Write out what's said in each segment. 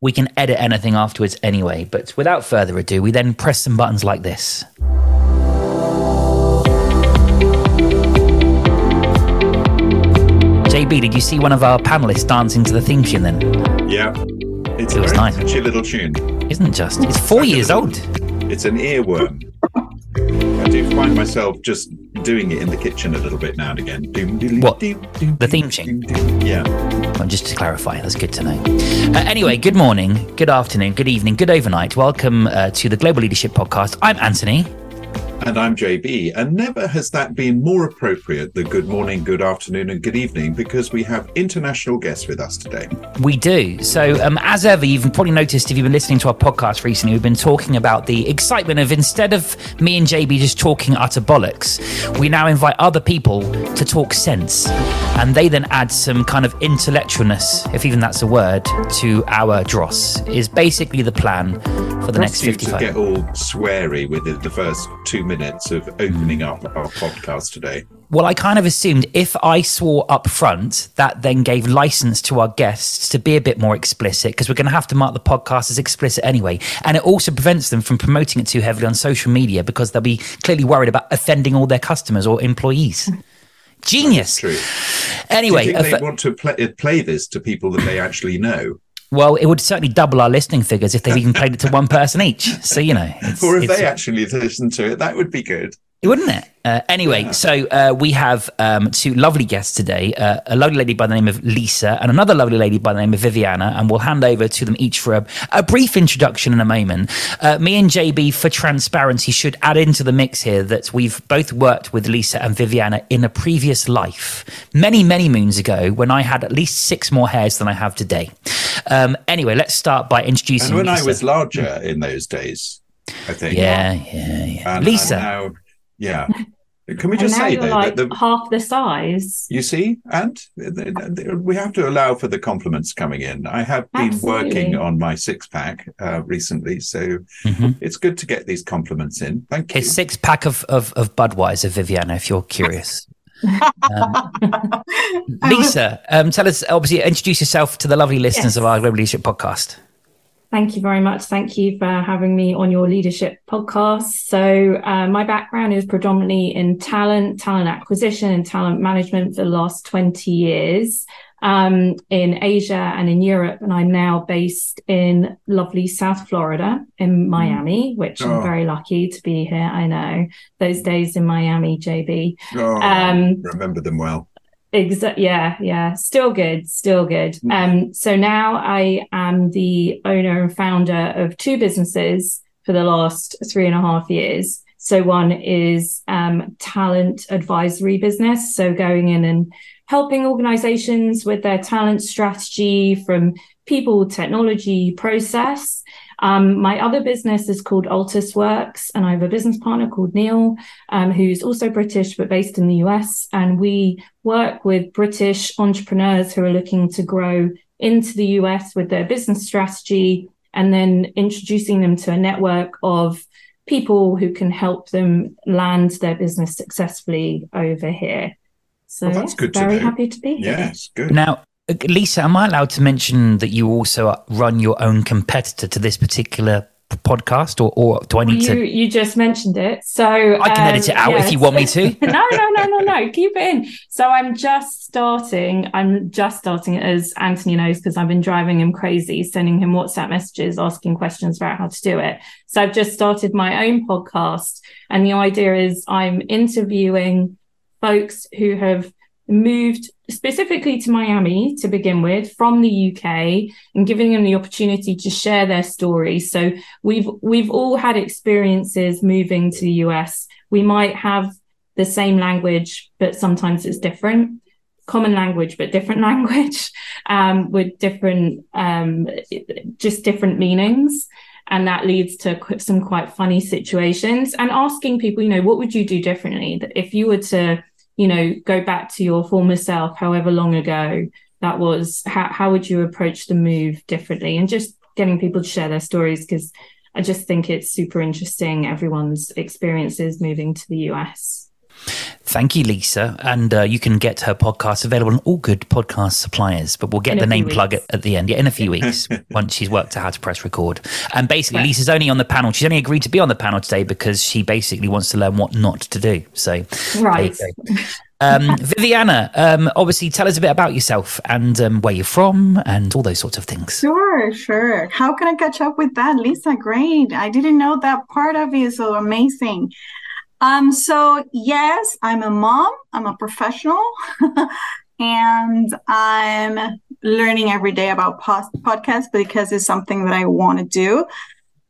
We can edit anything afterwards anyway, but without further ado, we then press some buttons like this. JB, did you see one of our panelists dancing to the theme tune then? Yeah. It was nice. It's a catchy little tune. Isn't it just? It's four years old. It's an earworm. I do find myself just doing it in the kitchen a little bit now and again. What? The theme tune? Yeah. Well, just to clarify, that's good to know. Anyway, good morning, good afternoon, good evening, good overnight. Welcome to the Global Leadership Podcast. I'm Anthony. And I'm JB, and never has that been more appropriate than good morning, good afternoon and good evening, because we have international guests with us today. We do. So as ever, you've probably noticed if you've been listening to our podcast recently, we've been talking about the excitement of, instead of me and JB just talking utter bollocks, we now invite other people to talk sense, and they then add some kind of intellectualness, if even that's a word, to our dross, is basically the plan for the next 55. Get all sweary with the first 2 minutes of opening up our podcast today. Well, I kind of assumed if I swore up front, that then gave license to our guests to be a bit more explicit, because we're going to have to mark the podcast as explicit anyway. And it also prevents them from promoting it too heavily on social media, because they'll be clearly worried about offending all their customers or employees. Genius. True. Anyway. Do you think they want to play this to people that they actually know? Well, it would certainly double our listening figures if they've even played it to one person each. So, you know. Or if they actually listened to it, that would be good. Wouldn't it? Anyway, yeah. So we have two lovely guests today, a lovely lady by the name of Lisa and another lovely lady by the name of Viviana, and we'll hand over to them each for a brief introduction in a moment. Me and JB, for transparency, should add into the mix here that we've both worked with Lisa and Viviana in a previous life, many, many moons ago, when I had at least 6 more hairs than I have today. Anyway, let's start by introducing Lisa. And when Lisa. I was larger in those days, I think. Yeah. And Lisa. Now, yeah. Can we just say that? Like half the size. You see, and we have to allow for the compliments coming in. I have been working on my 6-pack recently, so it's good to get these compliments in. Thank you. It's 6-pack of Budweiser, Viviana, if you're curious. Lisa, tell us, obviously, introduce yourself to the lovely listeners of our Global Leadership Podcast. Thank you very much. Thank you for having me on your leadership podcast. So my background is predominantly in talent acquisition and talent management for the last 20 years in Asia and in Europe. And I'm now based in lovely South Florida in Miami, which I'm very lucky to be here. I know those days in Miami, JB. Remember them well. Exactly. Yeah. Still good. So now I am the owner and founder of 2 businesses for the last 3.5 years. So one is talent advisory business. So going in and helping organizations with their talent strategy from people, technology, process. My other business is called Altus Works, and I have a business partner called Neil, who's also British but based in the US. And we work with British entrepreneurs who are looking to grow into the US with their business strategy, and then introducing them to a network of people who can help them land their business successfully over here. So that's good to know. Very happy to be here. Yes, good. Now, Lisa, am I allowed to mention that you also run your own competitor to this particular podcast, or do I need to? You just mentioned it, so I can edit it out if you want me to. No. Keep it in. So I'm just starting, as Anthony knows, because I've been driving him crazy, sending him WhatsApp messages, asking questions about how to do it. So I've just started my own podcast, and the idea is I'm interviewing folks who have moved specifically to Miami to begin with from the UK, and giving them the opportunity to share their story. So we've all had experiences moving to the US. We might have the same language, but sometimes it's different. Common language, but different language, with different, just different meanings. And that leads to some quite funny situations, and asking people, what would you do differently if you were to go back to your former self, however long ago that was, how would you approach the move differently? And just getting people to share their stories, because I just think it's super interesting, everyone's experiences moving to the US. Thank you, Lisa. And you can get her podcast available on all good podcast suppliers, but we'll get the name plug at the end. Yeah, in a few weeks, once she's worked out how to press record. And basically, Lisa's only on the panel. She's only agreed to be on the panel today because she basically wants to learn what not to do. So, right. Viviana, obviously, tell us a bit about yourself and where you're from and all those sorts of things. Sure. How can I catch up with that, Lisa? Great. I didn't know that part of you, so amazing. So yes, I'm a mom, I'm a professional, and I'm learning every day about podcasts because it's something that I want to do.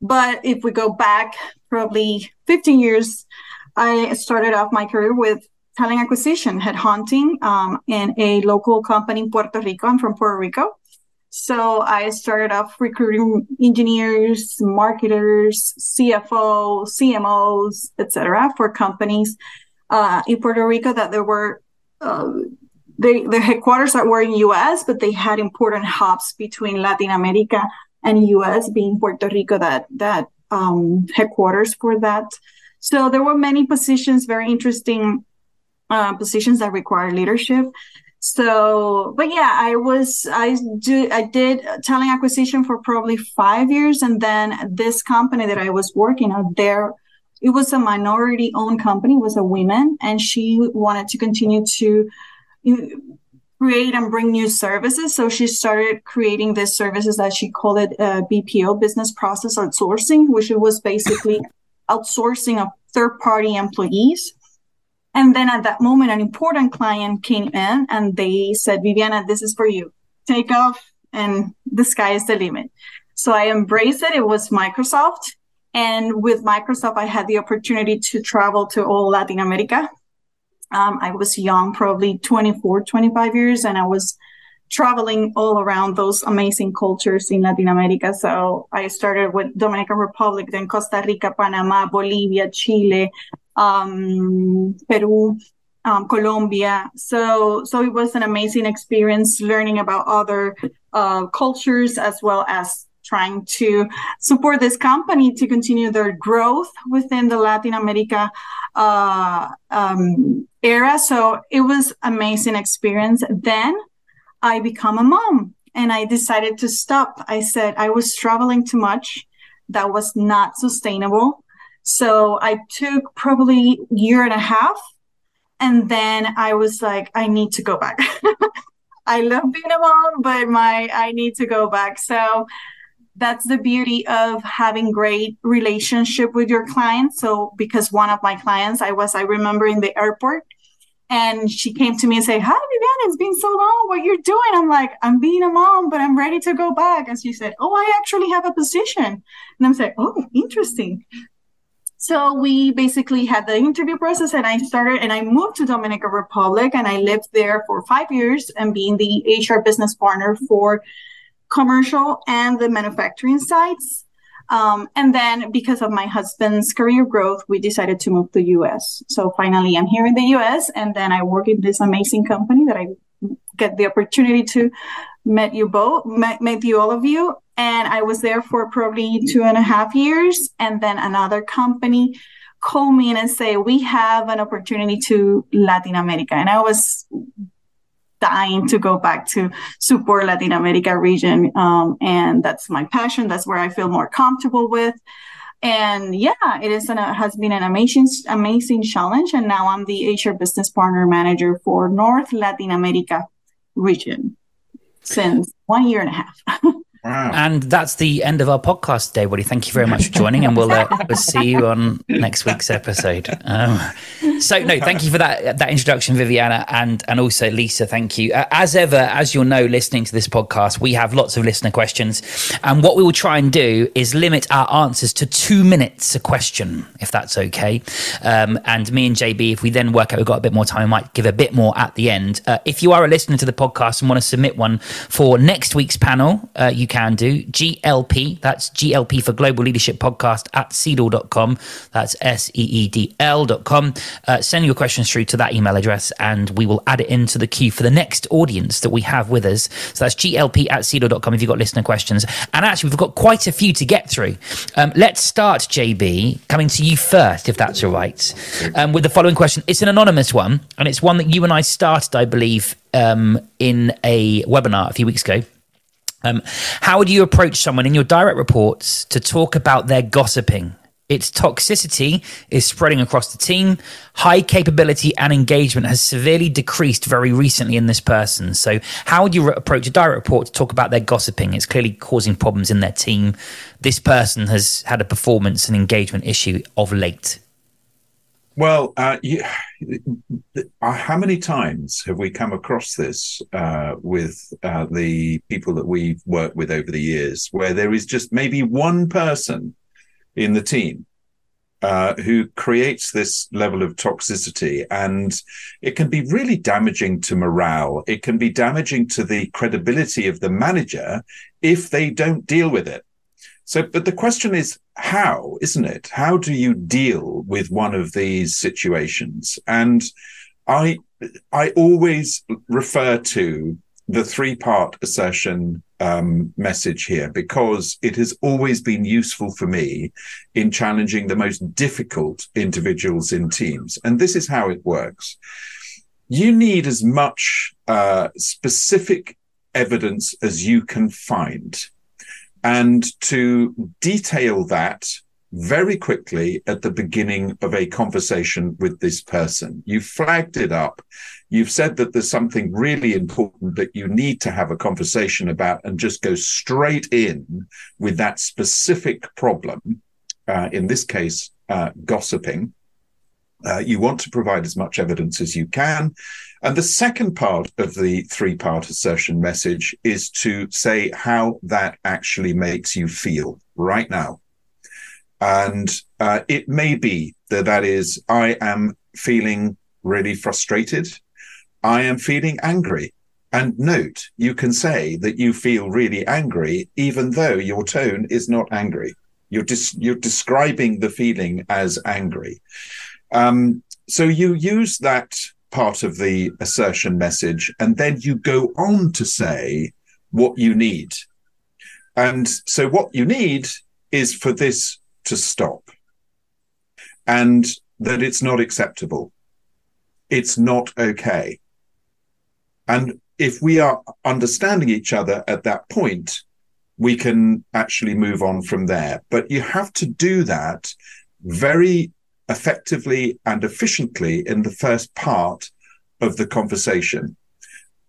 But if we go back probably 15 years, I started off my career with talent acquisition, headhunting, in a local company in Puerto Rico. I'm from Puerto Rico. So I started off recruiting engineers, marketers, CFOs, CMOs, etc., for companies in Puerto Rico that there were their headquarters that were in U.S., but they had important hubs between Latin America and U.S., being Puerto Rico that headquarters for that. So there were many positions, very interesting positions that require leadership. So, but yeah, I did talent acquisition for probably 5 years. And then this company that I was working at there, it was a minority owned company, it was a woman, and she wanted to continue to create and bring new services. So she started creating these services that she called it BPO, business process outsourcing, which it was basically outsourcing of third party employees. And then at that moment, an important client came in and they said, Viviana, this is for you. Take off and the sky is the limit. So I embraced it. It was Microsoft. And with Microsoft, I had the opportunity to travel to all Latin America. I was young, probably 24, 25 years, and I was traveling all around those amazing cultures in Latin America. So I started with Dominican Republic, then Costa Rica, Panama, Bolivia, Chile, Peru, Colombia. So it was an amazing experience learning about other cultures, as well as trying to support this company to continue their growth within the Latin America era. So it was amazing experience. Then I became a mom and I decided to stop. I said I was traveling too much. That was not sustainable. So I took probably a year and a half, and then I was like, I need to go back. I love being a mom, but I need to go back. So that's the beauty of having great relationship with your clients. So because one of my clients, I remember in the airport, and she came to me and said, hi, Viviana, it's been so long, what you're doing? I'm like, I'm being a mom, but I'm ready to go back. And she said, oh, I actually have a position. And I'm saying, oh, interesting. So we basically had the interview process, and I moved to Dominican Republic, and I lived there for 5 years and being the HR business partner for commercial and the manufacturing sites. And then because of my husband's career growth, we decided to move to U.S. So finally I'm here in the U.S. and then I work in this amazing company that I get the opportunity to meet you all of you. And I was there for probably 2.5 years. And then another company called me in and say, we have an opportunity to Latin America. And I was dying to go back to support Latin America region. And that's my passion. That's where I feel more comfortable with. And yeah, it has been an amazing challenge. And now I'm the HR business partner manager for North Latin America region since 1.5 years. Wow. And that's the end of our podcast today, Woody. Thank you very much for joining, and we'll see you on next week's episode. Thank you for that introduction, Viviana, and also Lisa. Thank you. As ever, as you'll know, listening to this podcast, we have lots of listener questions, and what we will try and do is limit our answers to 2 minutes a question, if that's okay. And me and JB, if we then work out we've got a bit more time, we might give a bit more at the end. If you are a listener to the podcast and want to submit one for next week's panel, you can do GLP. That's GLP for Global Leadership Podcast at Seedl.com. That's SEEDL.com. send your questions through to that email address, and we will add it into the queue for the next audience that we have with us. So that's glp@seedl.com if you've got listener questions. And actually, we've got quite a few to get through. Let's start, JB, coming to you first, if that's all right, with the following question. It's an anonymous one, and it's one that you and I started, I believe, in a webinar a few weeks ago. How would you approach someone in your direct reports to talk about their gossiping? Its toxicity is spreading across the team. High capability and engagement has severely decreased very recently in this person. So how would you approach a direct report to talk about their gossiping? It's clearly causing problems in their team. This person has had a performance and engagement issue of late. Well, how many times have we come across this with the people that we've worked with over the years, where there is just maybe one person in the team who creates this level of toxicity, and it can be really damaging to morale. It can be damaging to the credibility of the manager if they don't deal with it. So, but the question is how, isn't it? How do you deal with one of these situations? And I always refer to the three-part assertion message here, because it has always been useful for me in challenging the most difficult individuals in teams. And this is how it works. You need as much specific evidence as you can find, and to detail that very quickly at the beginning of a conversation with this person. You've flagged it up. You've said that there's something really important that you need to have a conversation about, and just go straight in with that specific problem, in this case, gossiping. You want to provide as much evidence as you can. And the second part of the three-part assertion message is to say how that actually makes you feel right now. And it may be that that is, I am feeling really frustrated. I am feeling angry. And note, you can say that you feel really angry, even though your tone is not angry. You're describing the feeling as angry. So you use that part of the assertion message, and then you go on to say what you need. And so what you need is for this to stop, and that it's not acceptable. It's not okay. And if we are understanding each other at that point, we can actually move on from there. But you have to do that very effectively and efficiently in the first part of the conversation.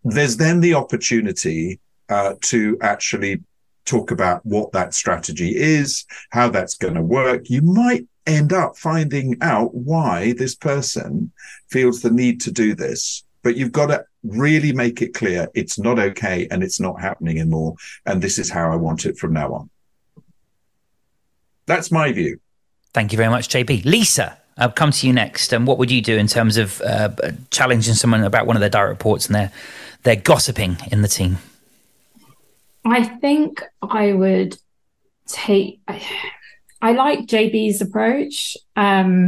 There's then the opportunity to actually talk about what that strategy is, how that's going to work. You might end up finding out why this person feels the need to do this, but you've got to really make it clear it's not okay and it's not happening anymore, and this is how I want it from now on. That's my view. Thank you very much, JB. Lisa, I'll come to you next. And what would you do in terms of challenging someone about one of their direct reports and their gossiping in the team? I think I would take, I like JB's approach, but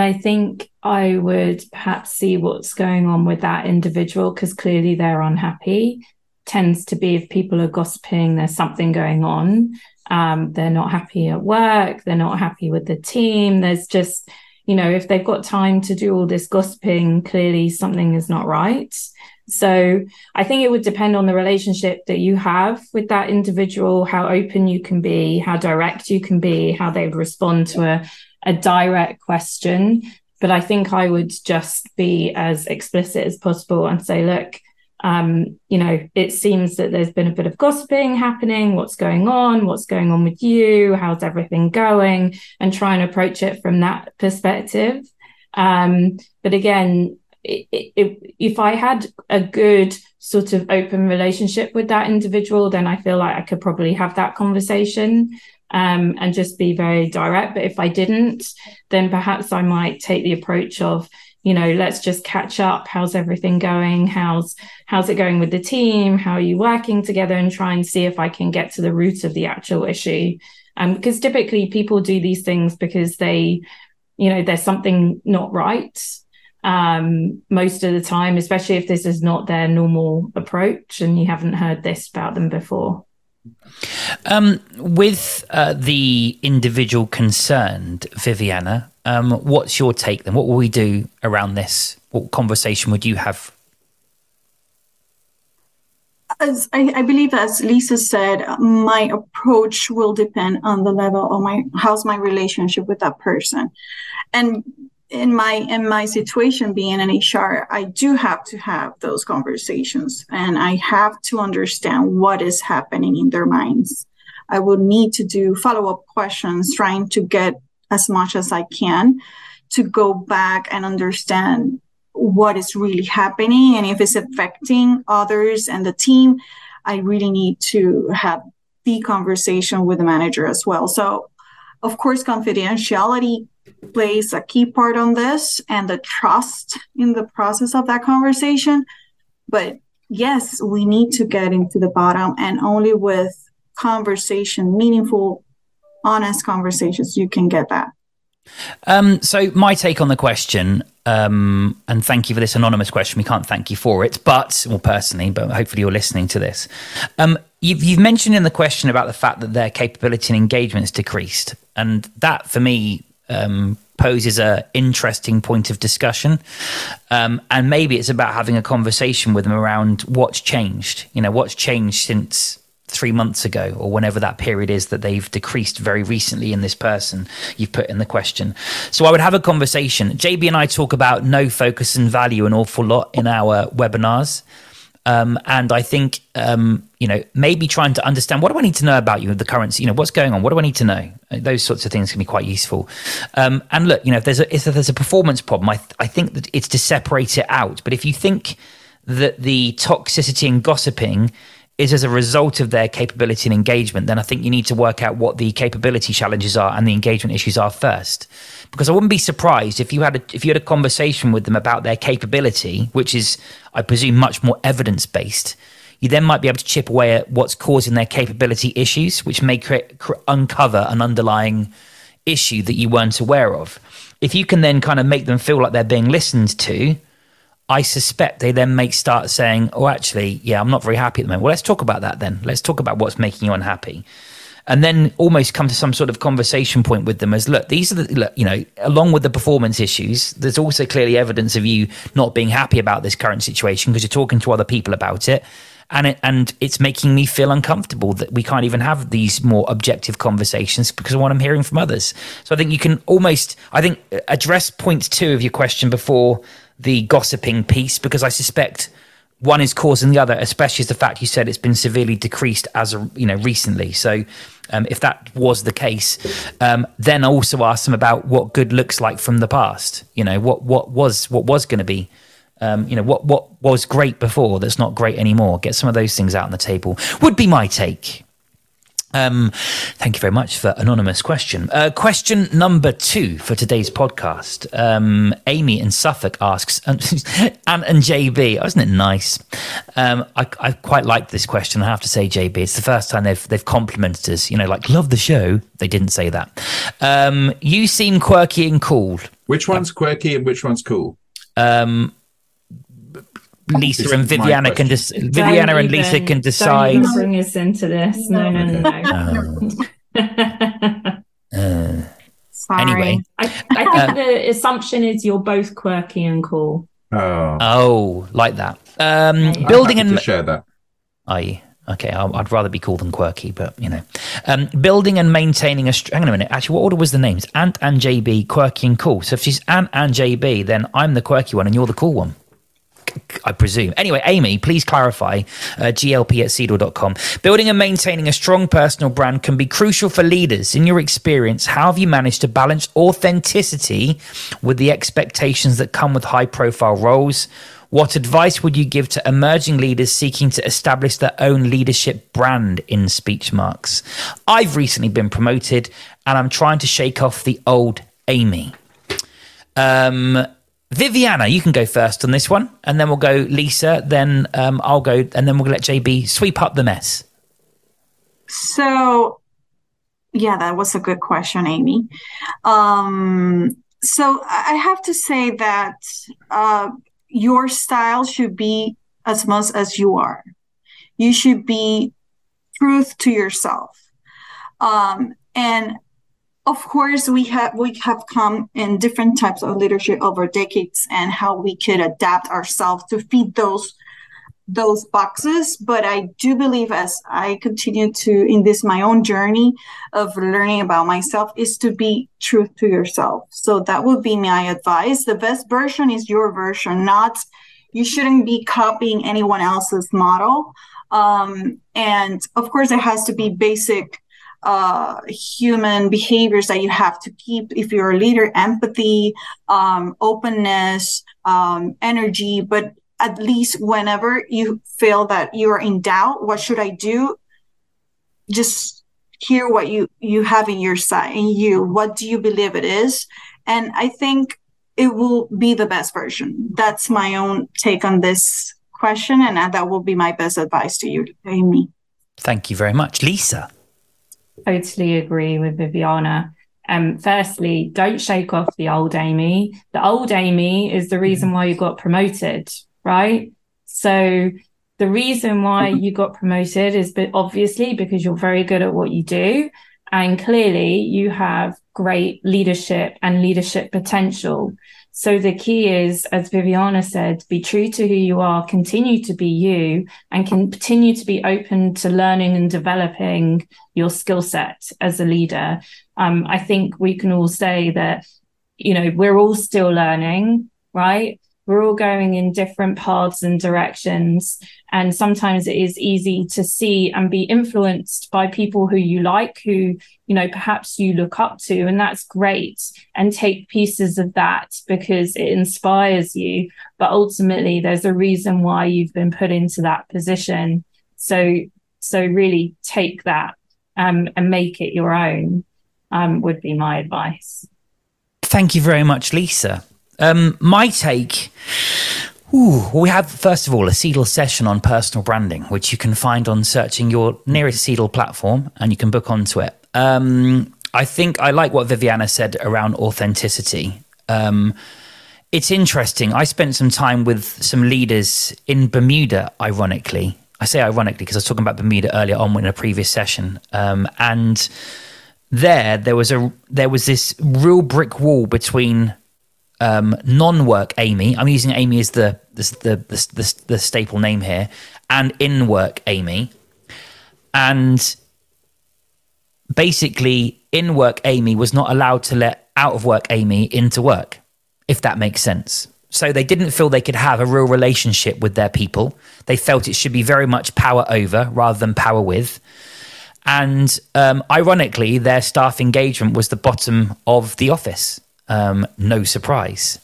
I think I would perhaps see what's going on with that individual, because clearly they're unhappy. Tends to be, if people are gossiping, there's something going on. They're not happy at work. They're not happy with the team. There's just, you know, if they've got time to do all this gossiping, clearly something is not right. So I think it would depend on the relationship that you have with that individual, how open you can be, how direct you can be, how they would respond to a direct question. But I think I would just be as explicit as possible and say, look, you know, it seems that there's been a bit of gossiping happening. What's going on? What's going on with you? How's everything going? And try and approach it from that perspective. But again, if I had a good sort of open relationship with that individual, then I feel like I could probably have that conversation and just be very direct. But if I didn't, then perhaps I might take the approach of, you know, let's just catch up. How's everything going? How's it going with the team? How are you working together? And try and see if I can get to the root of the actual issue. Because typically people do these things because they, you know, there's something not right. most of the time, especially if this is not their normal approach and you haven't heard this about them before. With the individual concerned, Viviana, what's your take then? What will we do around this? What conversation would you have? As I believe, as Lisa said, my approach will depend on the level of how's my relationship with that person. And in my situation, being an HR, I do have to have those conversations, and I have to understand what is happening in their minds. I will need to do follow-up questions, trying to get as much as I can to go back and understand what is really happening, and if it's affecting others and the team. I really need to have the conversation with the manager as well. So, of course, confidentiality plays a key part on this, and the trust in the process of that conversation. But yes, we need to get into the bottom, and only with conversation, meaningful, honest conversations, you can get that. So my take on the question, and thank you for this anonymous question. We can't thank you for it, but hopefully you're listening to this. You've mentioned in the question about the fact that their capability and engagement's decreased, and that for me poses an interesting point of discussion. And maybe it's about having a conversation with them around what's changed. You know, what's changed since 3 months ago, or whenever that period is that they've decreased very recently in this person you've put in the question. So I would have a conversation. JB and I talk about no focus and value an awful lot in our webinars. And I think, maybe trying to understand, what do I need to know about you, the currency, what's going on? What do I need to know? Those sorts of things can be quite useful. And look, if there's a performance problem, I think that it's to separate it out. But if you think that the toxicity and gossiping is as a result of their capability and engagement, then I think you need to work out what the capability challenges are and the engagement issues are first. Because I wouldn't be surprised if you had a conversation with them about their capability, which is, I presume, much more evidence-based. You then might be able to chip away at what's causing their capability issues, which may uncover an underlying issue that you weren't aware of. If you can then kind of make them feel like they're being listened to, I suspect they then start saying, oh, actually, yeah, I'm not very happy at the moment. Well, let's talk about that then. Let's talk about what's making you unhappy. And then almost come to some sort of conversation point with them as, look, these are along with the performance issues, there's also clearly evidence of you not being happy about this current situation because you're talking to other people about it. And it's making me feel uncomfortable that we can't even have these more objective conversations because of what I'm hearing from others. So I think you can almost address point two of your question before the gossiping piece, because I suspect one is causing the other, especially as the fact you said it's been severely decreased recently. So if that was the case, then also ask them about what good looks like from the past. What was going to be. What was great before that's not great anymore. Get some of those things out on the table would be my take. Thank you very much for anonymous question. Question number 2 for today's podcast. Amy in Suffolk asks, Ant and JB, isn't it nice? I quite like this question, I have to say, JB. It's the first time they've complimented us, love the show. They didn't say that. You seem quirky and cool. Which one's quirky and which one's cool? Lisa and Viviana can just Lisa can decide. Don't bring us into this. No. Sorry. Anyway, I think the assumption is you're both quirky and cool. Oh, like that. Building and share that. Are you? Okay, I'd rather be cool than quirky, but building and maintaining hang on a minute. Actually, what order was the names? Ant and JB, quirky and cool. So if she's Ant and JB, then I'm the quirky one and you're the cool one, I presume. Anyway, Amy, please clarify, glp@seedl.com. Building and maintaining a strong personal brand can be crucial for leaders. In your experience, how have you managed to balance authenticity with the expectations that come with high-profile roles? What advice would you give to emerging leaders seeking to establish their own leadership brand, in speech marks? I've recently been promoted and I'm trying to shake off the old Amy. Viviana, you can go first on this one, and then we'll go Lisa, then I'll go, and then we'll let JB sweep up the mess. So, yeah, that was a good question, Amy. So I have to say that your style should be as much as you are. You should be truth to yourself. And of course, we have come in different types of leadership over decades and how we could adapt ourselves to fit those boxes. But I do believe, as I continue to in this my own journey of learning about myself, is to be true to yourself. So that would be my advice. The best version is your version. Not you shouldn't be copying anyone else's model. And of course, it has to be basic human behaviors that you have to keep if you're a leader: empathy, openness, energy. But at least whenever you feel that you're in doubt, what should I do? Just hear what you have in your side, in you. What do you believe it is? And I think it will be the best version. That's my own take on this question, and that will be my best advice to you, Amy. Thank you very much. Lisa? Totally agree with Viviana. Firstly, don't shake off the old Amy. The old Amy is the reason why you got promoted, right? So the reason why you got promoted is obviously because you're very good at what you do. And clearly you have great leadership and leadership potential. So the key is, as Viviana said, be true to who you are, continue to be you, and continue to be open to learning and developing your skill set as a leader. I think we can all say that, you know, we're all still learning, right? We're all going in different paths and directions. And sometimes it is easy to see and be influenced by people who you like, who, you know, perhaps you look up to, and that's great. And take pieces of that because it inspires you. But ultimately, there's a reason why you've been put into that position. So really take that and make it your own would be my advice. Thank you very much, Lisa. My take, we have, first of all, a Seedl session on personal branding, which you can find on searching your nearest Seedl platform, and you can book onto it. I think I like what Viviana said around authenticity. It's interesting. I spent some time with some leaders in Bermuda, ironically. I say ironically because I was talking about Bermuda earlier on in a previous session. And there was this real brick wall between non-work Amy, I'm using Amy as the staple name here, and in-work Amy. And basically, in-work Amy was not allowed to let out-of-work Amy into work, if that makes sense. So they didn't feel they could have a real relationship with their people. They felt it should be very much power over rather than power with. And ironically, their staff engagement was the bottom of the office. No surprise.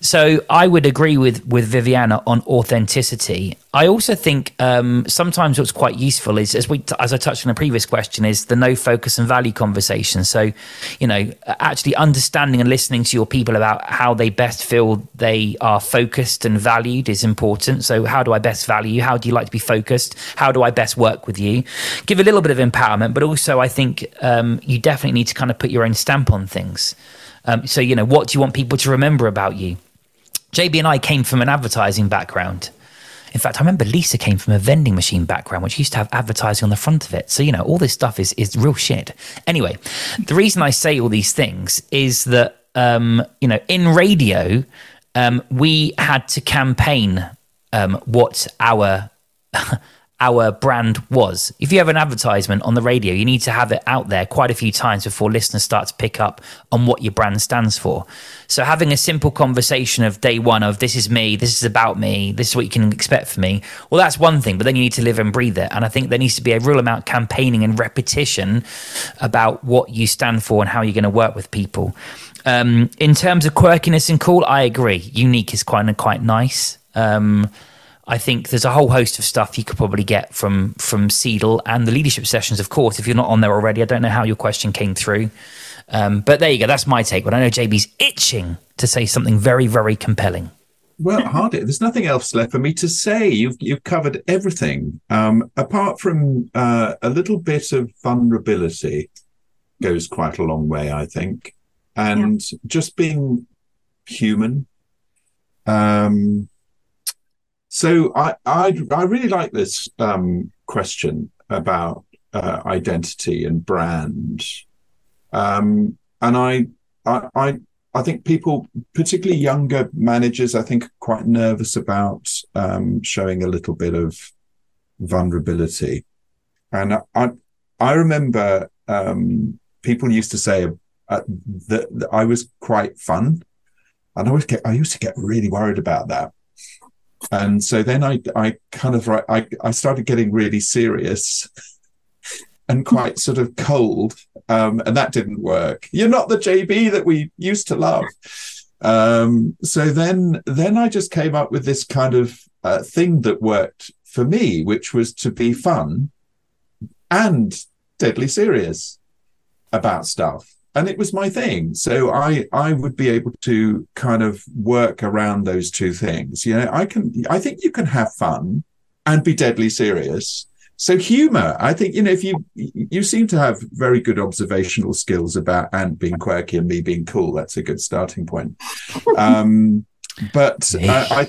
So I would agree with Viviana on authenticity. I also think sometimes what's quite useful is, as I touched on a previous question, is the no focus and value conversation. So, you know, actually understanding and listening to your people about how they best feel they are focused and valued is important. So how do I best value you? How do you like to be focused? How do I best work with you? Give a little bit of empowerment, but also I think you definitely need to kind of put your own stamp on things. So, you know, what do you want people to remember about you? JB and I came from an advertising background. In fact, I remember Lisa came from a vending machine background, which used to have advertising on the front of it. So, you know, all this stuff is real shit. Anyway, the reason I say all these things is that, you know, in radio, we had to campaign what our brand was. If you have an advertisement on the radio, you need to have it out there quite a few times before listeners start to pick up on what your brand stands for. So having a simple conversation of day one of this is me, this is about me, this is what you can expect from me. Well, that's one thing, but then you need to live and breathe it. And I think there needs to be a real amount of campaigning and repetition about what you stand for and how you're going to work with people. In terms of quirkiness and cool, I agree. Unique is quite nice. I think there's a whole host of stuff you could probably get from Seedl and the leadership sessions, of course, if you're not on there already. I don't know how your question came through. But there you go. That's my take. But I know JB's itching to say something very, very compelling. Well, hardly. There's nothing else left for me to say. You've covered everything, apart from a little bit of vulnerability goes quite a long way, I think. and just being human. So I really like this question about identity and brand, and I think people, particularly younger managers, I think are quite nervous about showing a little bit of vulnerability. And I remember people used to say that I was quite fun, and I used to get really worried about that. And so then I started getting really serious and quite sort of cold, and that didn't work. You're not the JB that we used to love. So then I just came up with this kind of thing that worked for me, which was to be fun and deadly serious about stuff. And it was my thing. So I would be able to kind of work around those two things. You know, I think you can have fun and be deadly serious. So humor, I think, you know, if you seem to have very good observational skills about Ant being quirky and me being cool. That's a good starting point. But I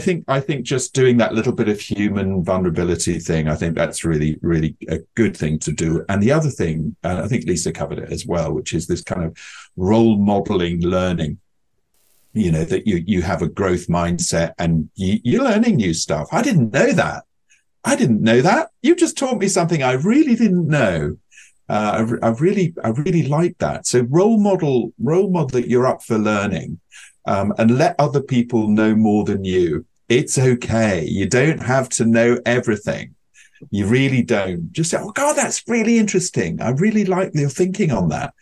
think just doing that little bit of human vulnerability thing, I think that's really, really a good thing to do. And the other thing, I think Lisa covered it as well, which is this kind of role modeling learning, you know, that you have a growth mindset and you're learning new stuff. I didn't know that. I didn't know that. You just taught me something I really didn't know. I really like that. So role model that you're up for learning. And let other people know more than you. It's okay. You don't have to know everything. You really don't. Just say, oh, God, that's really interesting. I really like your thinking on that.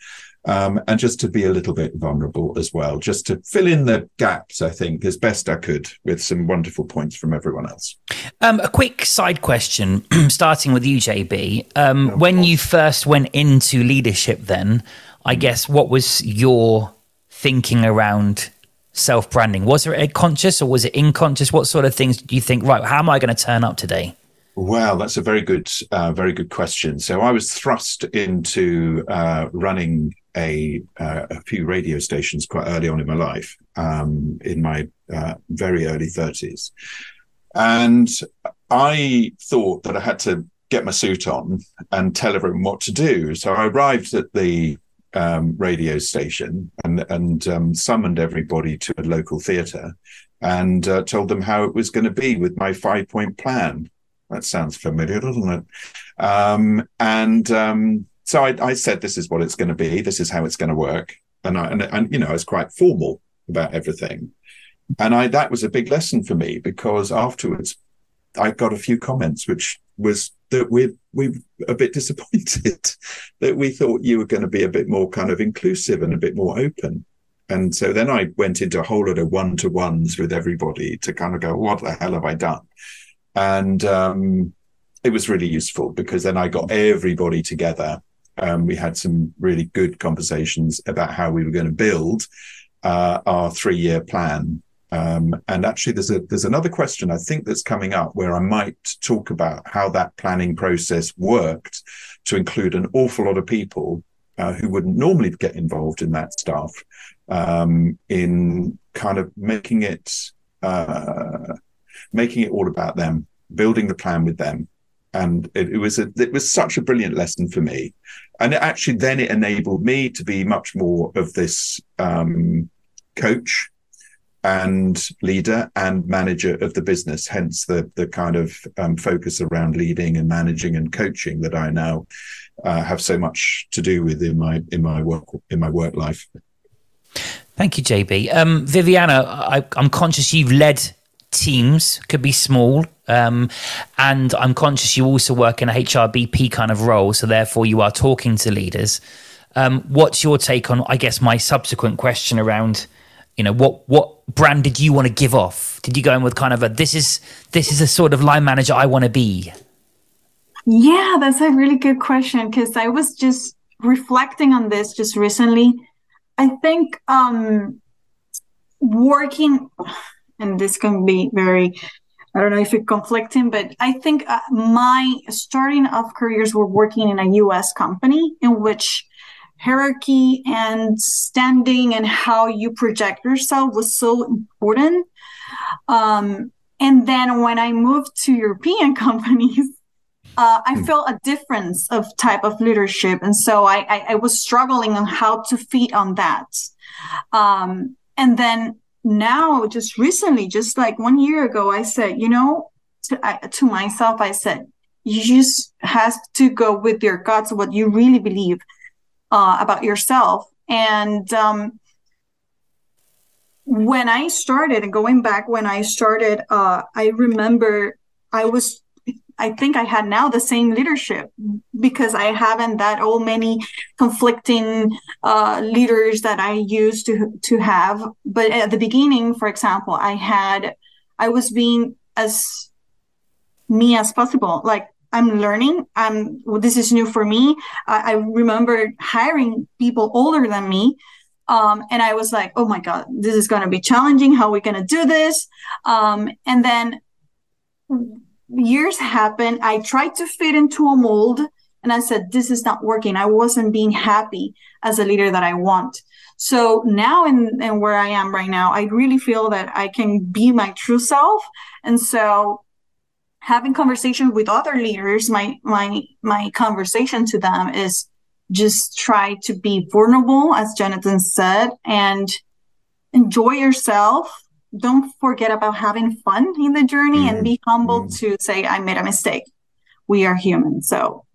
And just to be a little bit vulnerable as well, just to fill in the gaps, I think, as best I could with some wonderful points from everyone else. A quick side question, starting with you, JB. When you first went into leadership then, I guess, what was your thinking around self-branding? Was it conscious or was it unconscious? What sort of things do you think, right, how am I going to turn up today? Well, that's a very good question. So I was thrust into running a few radio stations quite early on in my life, in my very early 30s. And I thought that I had to get my suit on and tell everyone what to do. So I arrived at the radio station and summoned everybody to a local theatre and told them how it was going to be with my 5-point plan. That sounds familiar, doesn't it? So I said, this is what it's going to be. This is how it's going to work. And you know, I was quite formal about everything. And that was a big lesson for me, because afterwards I got a few comments, which was that we're a bit disappointed that we thought you were going to be a bit more kind of inclusive and a bit more open. And so then I went into a whole lot of one-to-ones with everybody to kind of go, what the hell have I done? And it was really useful, because then I got everybody together. We had some really good conversations about how we were going to build our 3-year plan. And actually, there's another question I think that's coming up where I might talk about how that planning process worked to include an awful lot of people who wouldn't normally get involved in that stuff, in kind of making it all about them, building the plan with them. And it was such a brilliant lesson for me. And it actually then it enabled me to be much more of this coach and leader and manager of the business, hence the kind of focus around leading and managing and coaching that I now have so much to do with in my work life. Thank you, JB. Viviana, I'm conscious you've led teams, could be small, and I'm conscious you also work in a HRBP kind of role, so therefore you are talking to leaders. What's your take on, I guess, my subsequent question around, you know, what brand did you want to give off? Did you go in with kind of a, this is the sort of line manager I want to be? Yeah, that's a really good question, because I was just reflecting on this just recently. I think working, and this can be very, I don't know if it's conflicting, but I think my starting off careers were working in a U.S. company in which hierarchy and standing and how you project yourself was so important. And then when I moved to European companies, I felt a difference of type of leadership. And so I was struggling on how to feed on that. And then now, just recently, just like 1 year ago, I said, you know, to myself, I said, you just have to go with your guts, what you really believe about yourself. And when I started, and going back when I started, I remember I think I had now the same leadership, because I haven't that all many conflicting leaders that I used to have. But at the beginning, for example, I was being as me as possible. Like, I'm learning. This is new for me. I remember hiring people older than me. And I was like, oh my God, this is going to be challenging. How are we going to do this? And then years happened. I tried to fit into a mold, and I said, this is not working. I wasn't being happy as a leader that I want. So now, and where I am right now, I really feel that I can be my true self. And so having conversations with other leaders, my conversation to them is just try to be vulnerable, as Jonathan said, and enjoy yourself. Don't forget about having fun in the journey, and be humble to say, I made a mistake. We are human. So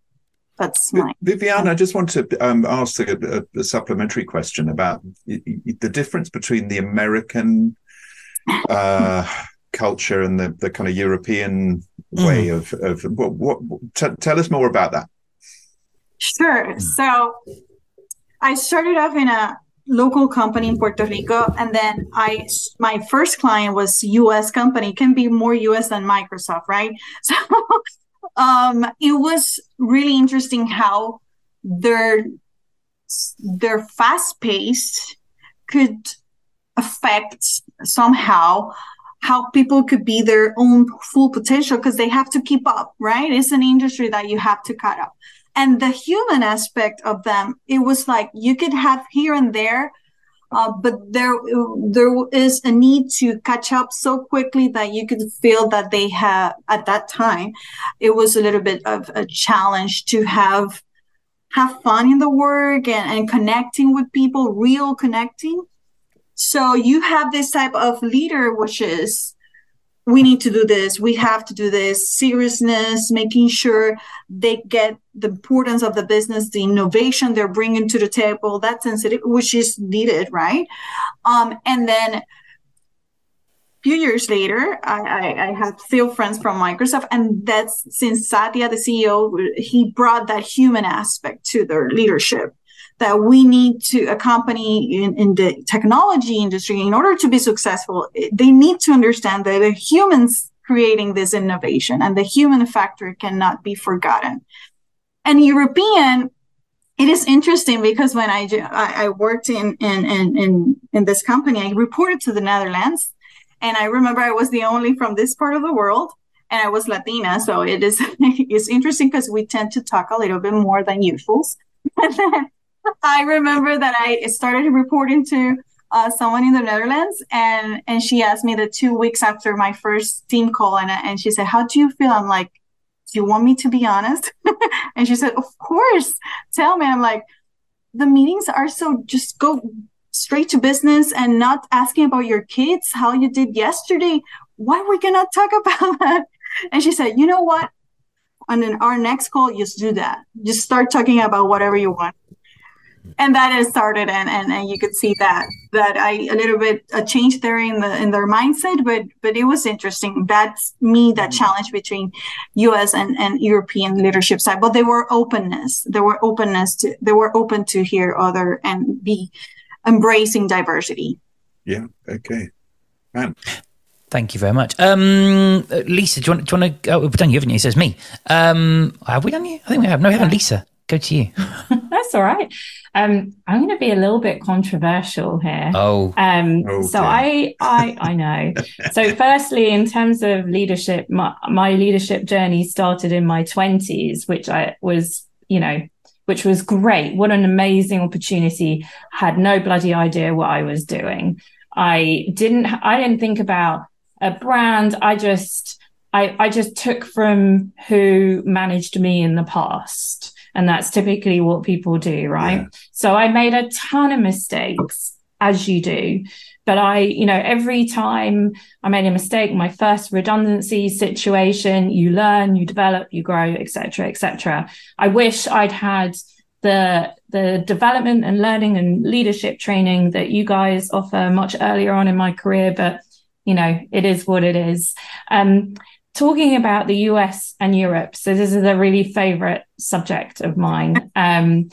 that's mine. Viviana, I just want to ask a supplementary question about the difference between the American culture and the kind of European way of tell us more about that. Sure. So I started off in a local company in Puerto Rico, and then my first client was U.S. company. It can be more U.S. than Microsoft, right? So it was really interesting how their fast pace could affect somehow how people could be their own full potential, because they have to keep up, right? It's an industry that you have to cut up. And the human aspect of them, it was like you could have here and there, but there is a need to catch up so quickly that you could feel that they have, at that time, it was a little bit of a challenge to have fun in the work and connecting with people, real connecting. So you have this type of leader, which is, we need to do this, we have to do this, seriousness, making sure they get the importance of the business, the innovation they're bringing to the table, that sensitive, which is needed, right? And then a few years later, I had still friends from Microsoft, and that's since Satya, the CEO, he brought that human aspect to their leadership, that we need to accompany in the technology industry in order to be successful. They need to understand that the humans creating this innovation, and the human factor cannot be forgotten. And European, it is interesting because when I worked in this company, I reported to the Netherlands, and I remember I was the only from this part of the world, and I was Latina. So it's interesting because we tend to talk a little bit more than usual. I remember that I started reporting to someone in the Netherlands, and she asked me the 2 weeks after my first team call, and she said, how do you feel? I'm like, do you want me to be honest? And she said, of course, tell me. I'm like, the meetings are so, just go straight to business and not asking about your kids, how you did yesterday. Why we cannot talk about that? And she said, you know what? And then our next call, just do that. Just start talking about whatever you want. And that is started, and you could see that I a little bit a change there in their mindset, but it was interesting. That's me, that challenge between U.S. and European leadership side. But they were open to hear other and be embracing diversity. Yeah. Okay. Man. Thank you very much. Lisa, do you want to? Oh, we've done you, haven't you? It says me. Have we done you? I think we have. No, we haven't. Lisa, go to you. That's all right. I'm going to be a little bit controversial here. Okay. So I know. So firstly, in terms of leadership, my leadership journey started in my 20s, which I was, you know, which was great. What an amazing opportunity. Had no bloody idea what I was doing. I didn't think about a brand. I just took from who managed me in the past. And that's typically what people do, right? Yeah. So I made a ton of mistakes, as you do. But every time I made a mistake, my first redundancy situation, you learn, you develop, you grow, et cetera, et cetera. I wish I'd had the development and learning and leadership training that you guys offer much earlier on in my career, but it is what it is. Talking about the US and Europe, so this is a really favorite subject of mine, and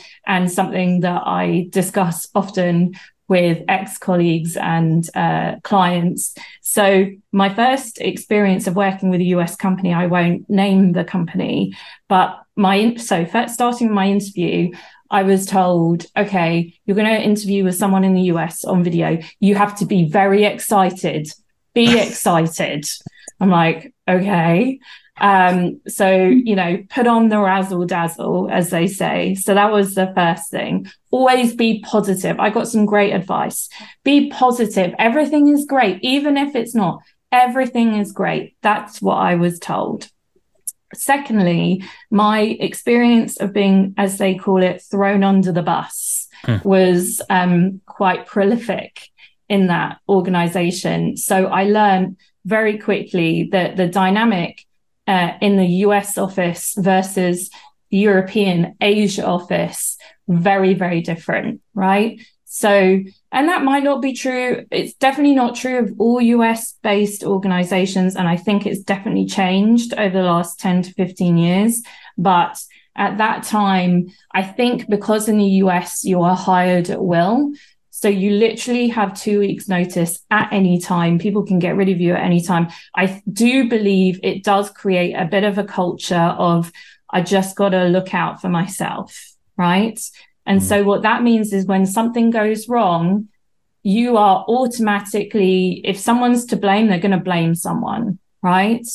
something that I discuss often with ex-colleagues and clients. So my first experience of working with a US company, I won't name the company, but starting my interview, I was told, okay, you're going to interview with someone in the US on video. You have to be very excited. Be excited. I'm like, okay. So put on the razzle dazzle, as they say. So that was the first thing. Always be positive. I got some great advice. Be positive. Everything is great. Even if it's not, everything is great. That's what I was told. Secondly, my experience of being, as they call it, thrown under the bus was quite prolific in that organization. So I learned very quickly that the dynamic in the US office versus the European Asia office, very, very different, right? So, and that might not be true. It's definitely not true of all US-based organizations. And I think it's definitely changed over the last 10 to 15 years. But at that time, I think because in the US, you are hired at will. So you literally have 2 weeks notice at any time. People can get rid of you at any time. I do believe it does create a bit of a culture of, I just got to look out for myself, right? And so what that means is when something goes wrong, you are automatically, if someone's to blame, they're going to blame someone, right?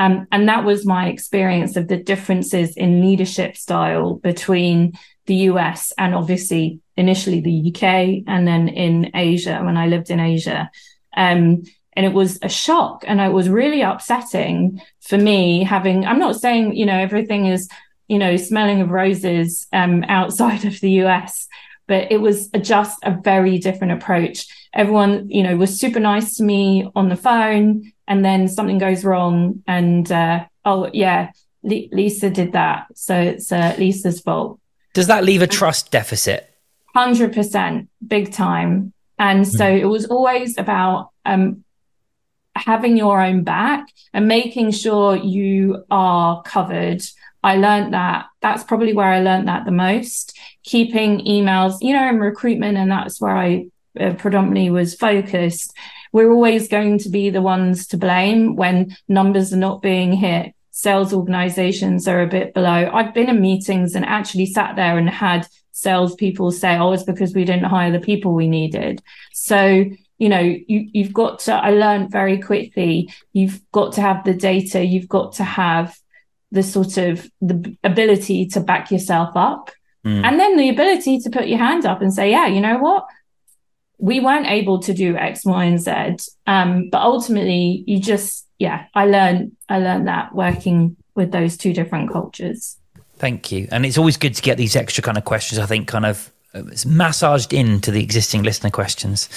And that was my experience of the differences in leadership style between the US and obviously initially the UK and then in Asia when I lived in Asia. And it was a shock and it was really upsetting for me I'm not saying, everything is, smelling of roses outside of the US, but it was just a very different approach. Everyone, was super nice to me on the phone and then something goes wrong and, Lisa did that. So it's Lisa's fault. Does that leave a trust deficit? 100%, big time. And so it was always about having your own back and making sure you are covered. I learned that. That's probably where I learned that the most. Keeping emails, in recruitment, and that's where I predominantly was focused. We're always going to be the ones to blame when numbers are not being hit. Sales organizations are a bit below. I've been in meetings and actually sat there and had salespeople say, oh, it's because we didn't hire the people we needed. So, you've got to, I learned very quickly, you've got to have the data, you've got to have the sort of the ability to back yourself up. And then the ability to put your hand up and say, yeah, you know what? We weren't able to do X, Y, and Z. But ultimately you just, I learned that working with those two different cultures. Thank you. And it's always good to get these extra kind of questions, I think, kind of it's massaged into the existing listener questions.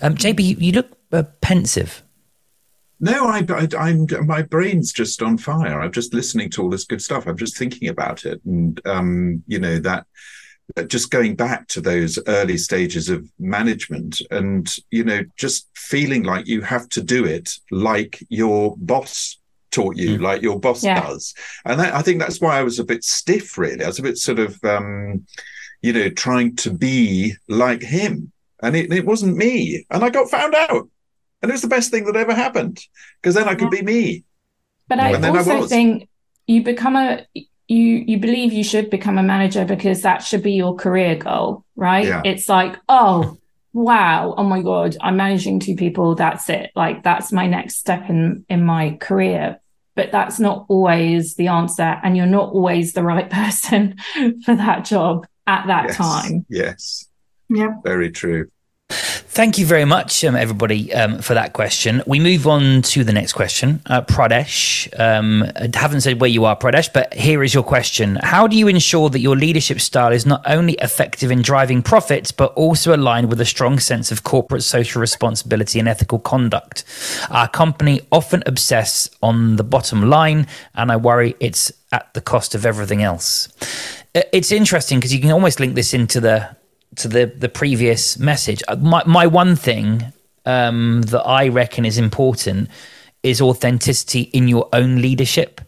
JB, you look pensive. No, I'm my brain's just on fire. I'm just listening to all this good stuff. I'm just thinking about it. And, that just going back to those early stages of management and, just feeling like you have to do it like your boss taught you, like your boss does. And that, I think that's why I was a bit stiff, really. I was a bit sort of, trying to be like him. And it wasn't me. And I got found out. And it was the best thing that ever happened because then I could be me. But I think you become you believe you should become a manager because that should be your career goal, right? Yeah. It's like, oh, wow. Oh my God. I'm managing two people. That's it. Like that's my next step in my career. but that's not always the answer, and you're not always the right person for that job at that time. Yes. Yeah. Very true. Thank you very much, everybody, for that question. We move on to the next question. Pradesh, I haven't said where you are, Pradesh, but here is your question. How do you ensure that your leadership style is not only effective in driving profits, but also aligned with a strong sense of corporate social responsibility and ethical conduct? Our company often obsess on the bottom line, and I worry it's at the cost of everything else. It's interesting because you can almost link this into the previous message. My one thing that I reckon is important is authenticity in your own leadership.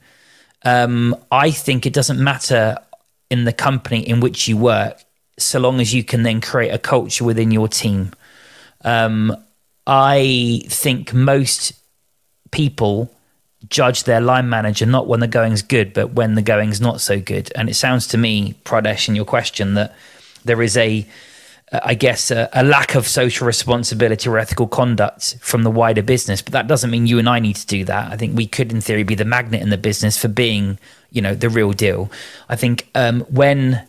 I think it doesn't matter in the company in which you work, so long as you can then create a culture within your team. I think most people judge their line manager not when the going's good, but when the going's not so good. And it sounds to me, Pradesh, in your question, that there is a lack of social responsibility or ethical conduct from the wider business, but that doesn't mean you and I need to do that. I think we could, in theory, be the magnet in the business for being, the real deal. I think when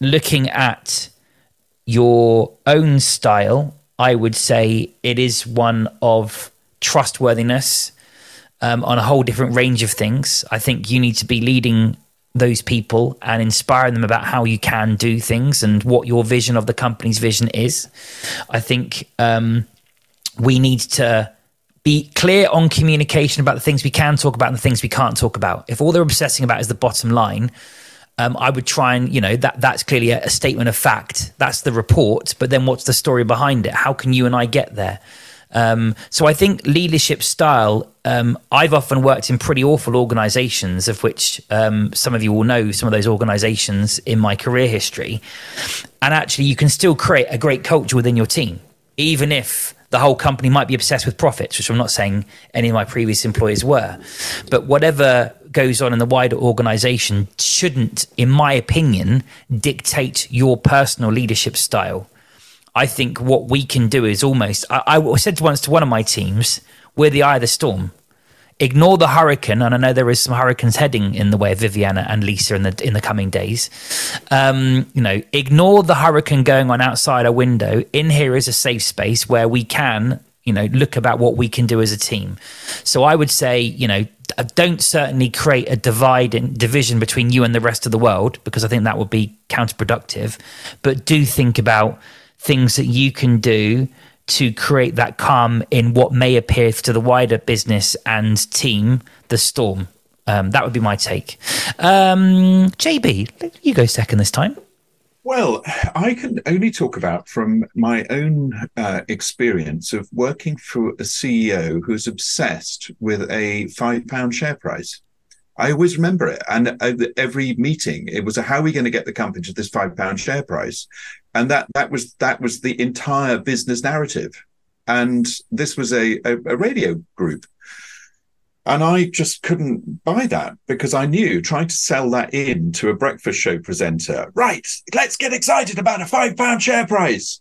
looking at your own style, I would say it is one of trustworthiness on a whole different range of things. I think you need to be leading those people and inspiring them about how you can do things and what your vision of the company's vision is. I think we need to be clear on communication about the things we can talk about and the things we can't talk about. If all they're obsessing about is the bottom line, I would try and, that's clearly a statement of fact. That's the report. But then what's the story behind it? How can you and I get there? So I think leadership style, I've often worked in pretty awful organizations, of which some of you will know some of those organizations in my career history. And actually, you can still create a great culture within your team, even if the whole company might be obsessed with profits, which I'm not saying any of my previous employers were. But whatever goes on in the wider organization shouldn't, in my opinion, dictate your personal leadership style. I think what we can do is almost, I said once to one of my teams, we're the eye of the storm. Ignore the hurricane, and I know there is some hurricanes heading in the way of Viviana and Lisa in the coming days. Ignore the hurricane going on outside our window. In here is a safe space where we can, look about what we can do as a team. So I would say, don't certainly create a divide and division between you and the rest of the world, because I think that would be counterproductive. But do think about things that you can do to create that calm in what may appear to the wider business and team, the storm. That would be my take. JB, you go second this time. Well, I can only talk about from my own experience of working for a CEO who's obsessed with a £5 share price. I always remember it. And every meeting, it was, how are we going to get the company to this £5 share price? And that was the entire business narrative. And this was a radio group. And I just couldn't buy that, because I knew trying to sell that in to a breakfast show presenter, right, let's get excited about a £5 share price.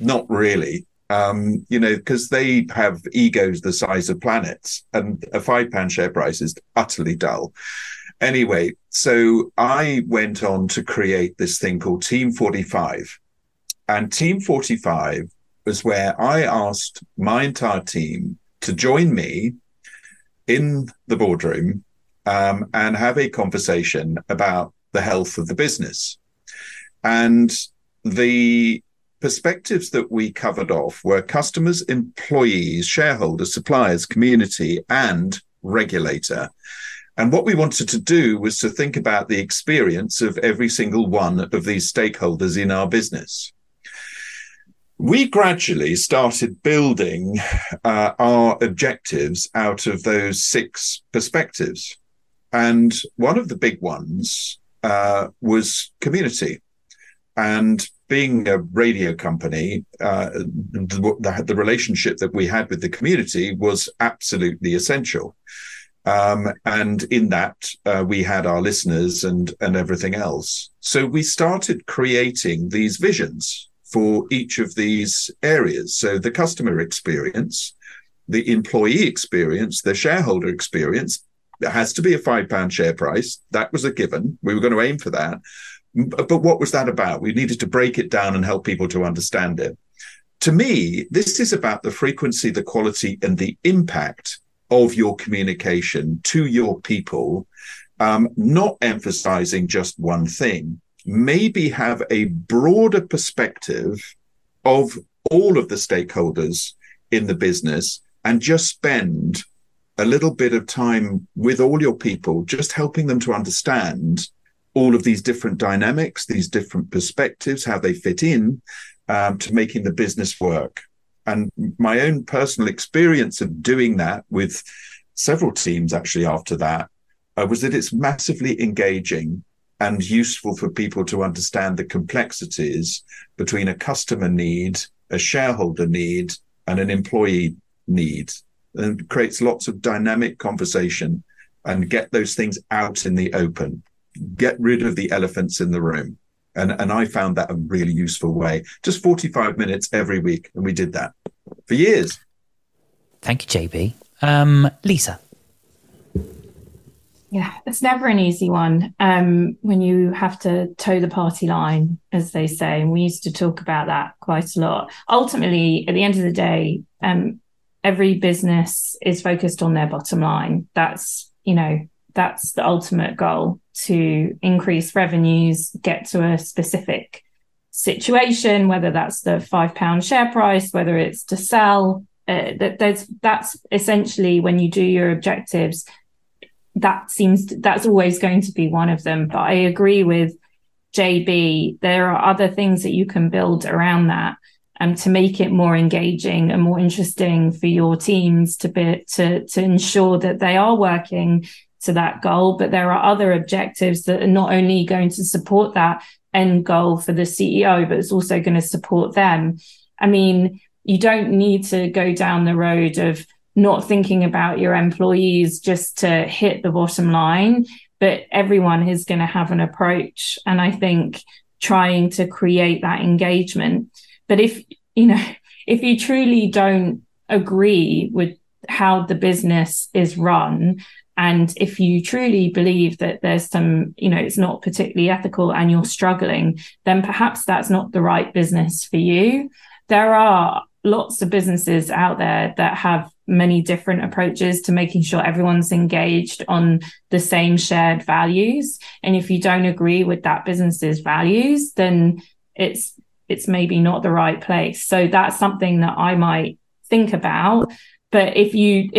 Not really. Because they have egos the size of planets, and a £5 share price is utterly dull. Anyway, so I went on to create this thing called Team 45. And Team 45 was where I asked my entire team to join me in the boardroom and have a conversation about the health of the business. And the perspectives that we covered off were customers, employees, shareholders, suppliers, community, and regulator. And what we wanted to do was to think about the experience of every single one of these stakeholders in our business. We gradually started building our objectives out of those six perspectives. And one of the big ones was community. And being a radio company, the relationship that we had with the community was absolutely essential. And in that, we had our listeners and everything else. So we started creating these visions for each of these areas. So the customer experience, the employee experience, the shareholder experience. It has to be a £5 share price. That was a given. We were going to aim for that. But what was that about? We needed to break it down and help people to understand it. To me, this is about the frequency, the quality, and the impact of your communication to your people, not emphasizing just one thing. Maybe have a broader perspective of all of the stakeholders in the business and just spend a little bit of time with all your people, just helping them to understand all of these different dynamics, these different perspectives, how they fit in to making the business work. And my own personal experience of doing that with several teams actually after that was that it's massively engaging and useful for people to understand the complexities between a customer need, a shareholder need, and an employee need. And it creates lots of dynamic conversation and get those things out in the open. Get rid of the elephants in the room. And I found that a really useful way. Just 45 minutes every week. And we did that for years. Thank you, JB. Lisa. Yeah, it's never an easy one when you have to toe the party line, as they say. And we used to talk about that quite a lot. Ultimately, at the end of the day, every business is focused on their bottom line. That's the ultimate goal, to increase revenues, get to a specific situation, whether that's the £5 share price, whether it's to sell. That's essentially when you do your objectives. That's always going to be one of them. But I agree with JB. There are other things that you can build around that to make it more engaging and more interesting for your teams to ensure that they are working to that goal. But there are other objectives that are not only going to support that end goal for the CEO, but it's also going to support them. I mean, you don't need to go down the road of not thinking about your employees just to hit the bottom line, but everyone is going to have an approach. And I think trying to create that engagement. But if you truly don't agree with how the business is run, and if you truly believe that there's some, it's not particularly ethical and you're struggling, then perhaps that's not the right business for you. There are lots of businesses out there that have many different approaches to making sure everyone's engaged on the same shared values. And if you don't agree with that business's values, then it's maybe not the right place. So that's something that I might think about. But if you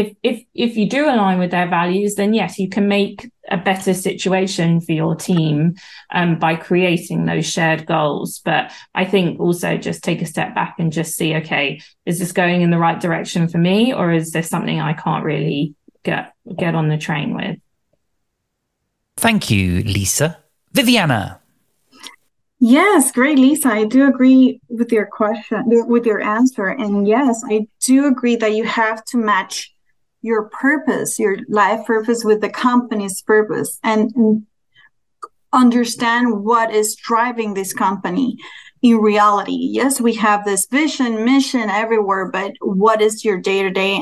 do align with their values, then yes, you can make a better situation for your team by creating those shared goals. But I think also just take a step back and just see, okay, is this going in the right direction for me, or is there something I can't really get on the train with? Thank you, Lisa. Viviana. Yes, great, Lisa. I do agree with your question, with your answer. And yes, I do agree that you have to match your purpose, your life purpose, with the company's purpose, and understand what is driving this company in reality. Yes, we have this vision, mission everywhere, but what is your day-to-day?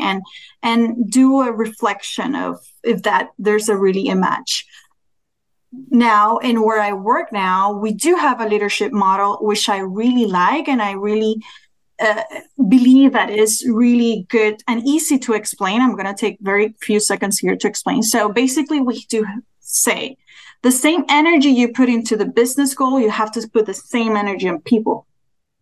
And do a reflection of if that there's really a match. Now, in where I work now, we do have a leadership model, which I really like, and I really believe that is really good and easy to explain. I'm going to take very few seconds here to explain. So basically, we do say the same energy you put into the business goal, you have to put the same energy on people.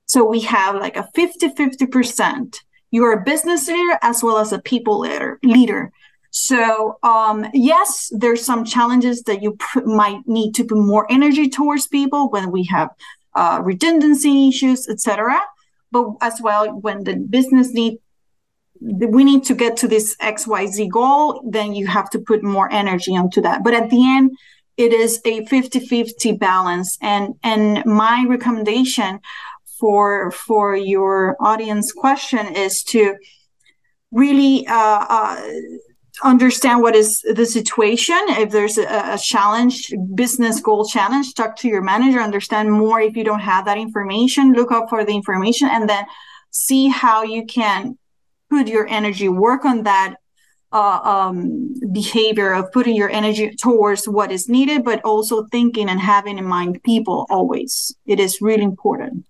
So we have like a 50-50%. You're a business leader as well as a people leader. So, yes, there's some challenges that you might need to put more energy towards people when we have redundancy issues, etc. But as well, when the business we need to get to this XYZ goal, then you have to put more energy onto that. But at the end, it is a 50-50 balance. And my recommendation for your audience question is to really understand what is the situation. If there's a challenge, business goal challenge, talk to your manager, understand more. If you don't have that information, look up for the information and then see how you can put your energy, work on that behavior of putting your energy towards what is needed, but also thinking and having in mind people always. It is really important.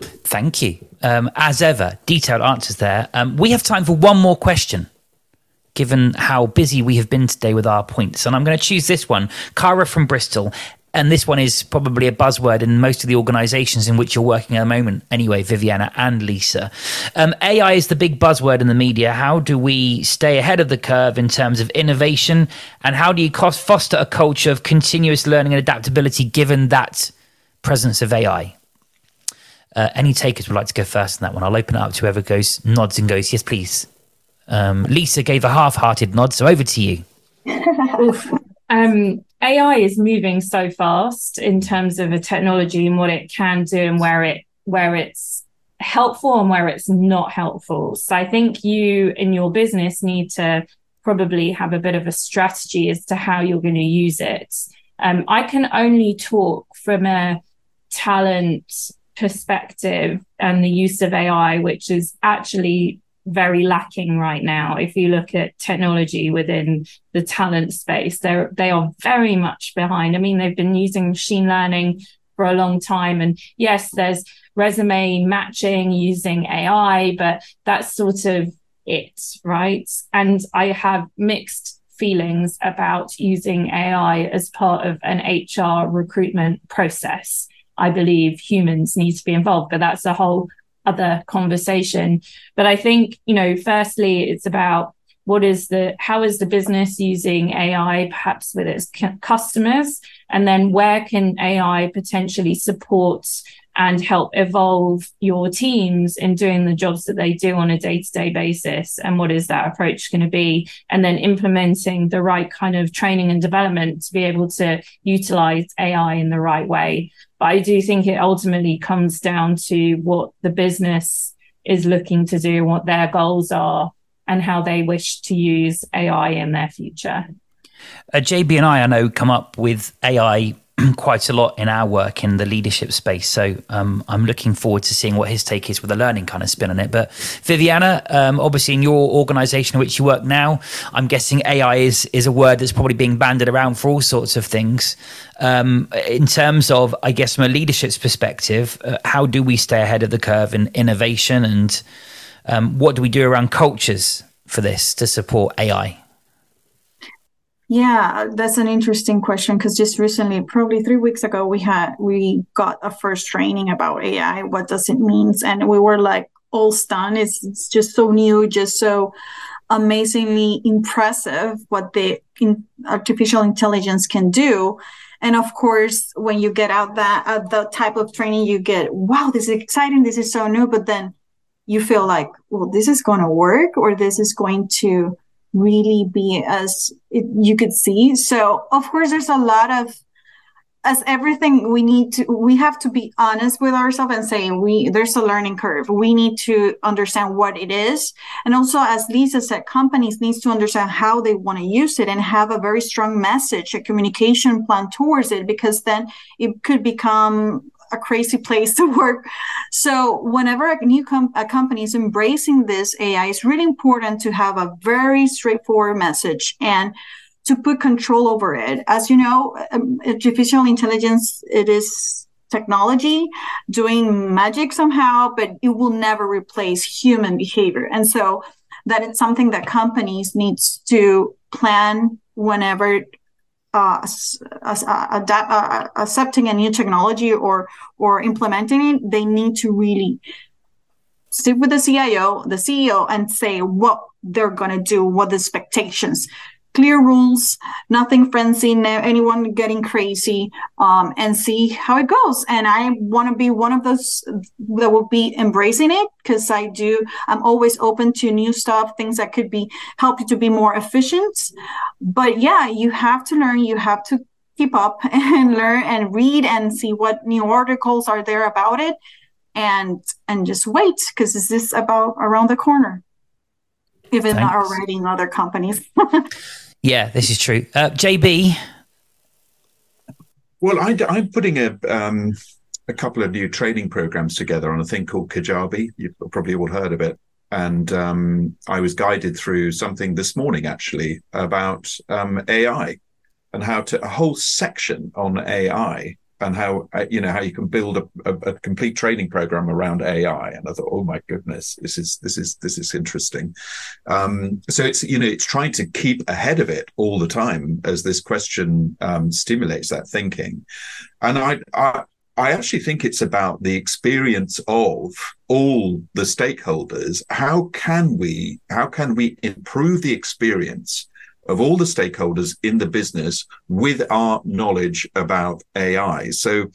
Thank you. As ever, detailed answers there. We have time for one more question, given how busy we have been today with our points. And I'm going to choose this one, Cara from Bristol. And this one is probably a buzzword in most of the organizations in which you're working at the moment. Anyway, Viviana and Lisa. AI is the big buzzword in the media. How do we stay ahead of the curve in terms of innovation? And how do you foster a culture of continuous learning and adaptability given that presence of AI? Any takers would like to go first on that one? I'll open it up to whoever goes, nods and goes, yes, please. Lisa gave a half-hearted nod, so over to you. AI is moving so fast in terms of a technology and what it can do and where it's helpful and where it's not helpful. So I think you in your business need to probably have a bit of a strategy as to how you're going to use it. I can only talk from a talent perspective and the use of AI, which is actually very lacking right now. If you look at technology within the talent space, they are very much behind. I mean, they've been using machine learning for a long time. And yes, there's resume matching using AI, but that's sort of it, right? And I have mixed feelings about using AI as part of an HR recruitment process. I believe humans need to be involved, but that's a whole other conversation. But I think, firstly, it's about how is the business using AI, perhaps with its customers, and then where can AI potentially support and help evolve your teams in doing the jobs that they do on a day-to-day basis, and what is that approach going to be, and then implementing the right kind of training and development to be able to utilize AI in the right way. But I do think it ultimately comes down to what the business is looking to do, what their goals are, and how they wish to use AI in their future. JB and I know, come up with AI quite a lot in our work in the leadership space. So I'm looking forward to seeing what his take is with a learning kind of spin on it. But Viviana, obviously in your organisation in which you work now, I'm guessing AI is a word that's probably being banded around for all sorts of things. In terms of, I guess, from a leadership's perspective, how do we stay ahead of the curve in innovation, and what do we do around cultures for this to support AI? Yeah, that's an interesting question, because just recently, probably 3 weeks ago, we got a first training about AI. What does it mean? And we were like all stunned. It's just so new, just so amazingly impressive what the artificial intelligence can do. And of course, when you get out that type of training, you get, wow, this is exciting. This is so new. But then you feel like, well, this is going to work, or this is going to really be you could see. So of course, there's a lot of, as everything, we have to be honest with ourselves and say there's a learning curve. We need to understand what it is. And also, as Lisa said, companies need to understand how they want to use it and have a very strong message, a communication plan towards it, because then it could become a crazy place to work. So whenever a company is embracing this AI, it's really important to have a very straightforward message and to put control over it. As you know, artificial intelligence, it is technology doing magic somehow, but it will never replace human behavior. And so that is something that companies needs to plan whenever accepting a new technology or implementing it. They need to really stick with the CIO, the CEO, and say what they're going to do, what the expectations, clear rules, nothing frenzy, anyone getting crazy, and see how it goes. And I want to be one of those that will be embracing it, because I'm always open to new stuff, things that could be help you to be more efficient. But yeah, you have to learn, you have to keep up and learn and read and see what new articles are there about it, and just wait, because this is about around the corner, even not already in other companies. Yeah, this is true. JB? Well, I'm putting a couple of new training programs together on a thing called Kajabi. You've probably all heard of it. And I was guided through something this morning, actually, about AI and how to a whole section on AI and how, you know, how you can build a complete training program around AI. And I thought, oh, my goodness, this is interesting. So it's, you know, it's trying to keep ahead of it all the time as this question stimulates that thinking. And I actually think it's about the experience of all the stakeholders. How can we improve the experience of all the stakeholders in the business with our knowledge about AI? So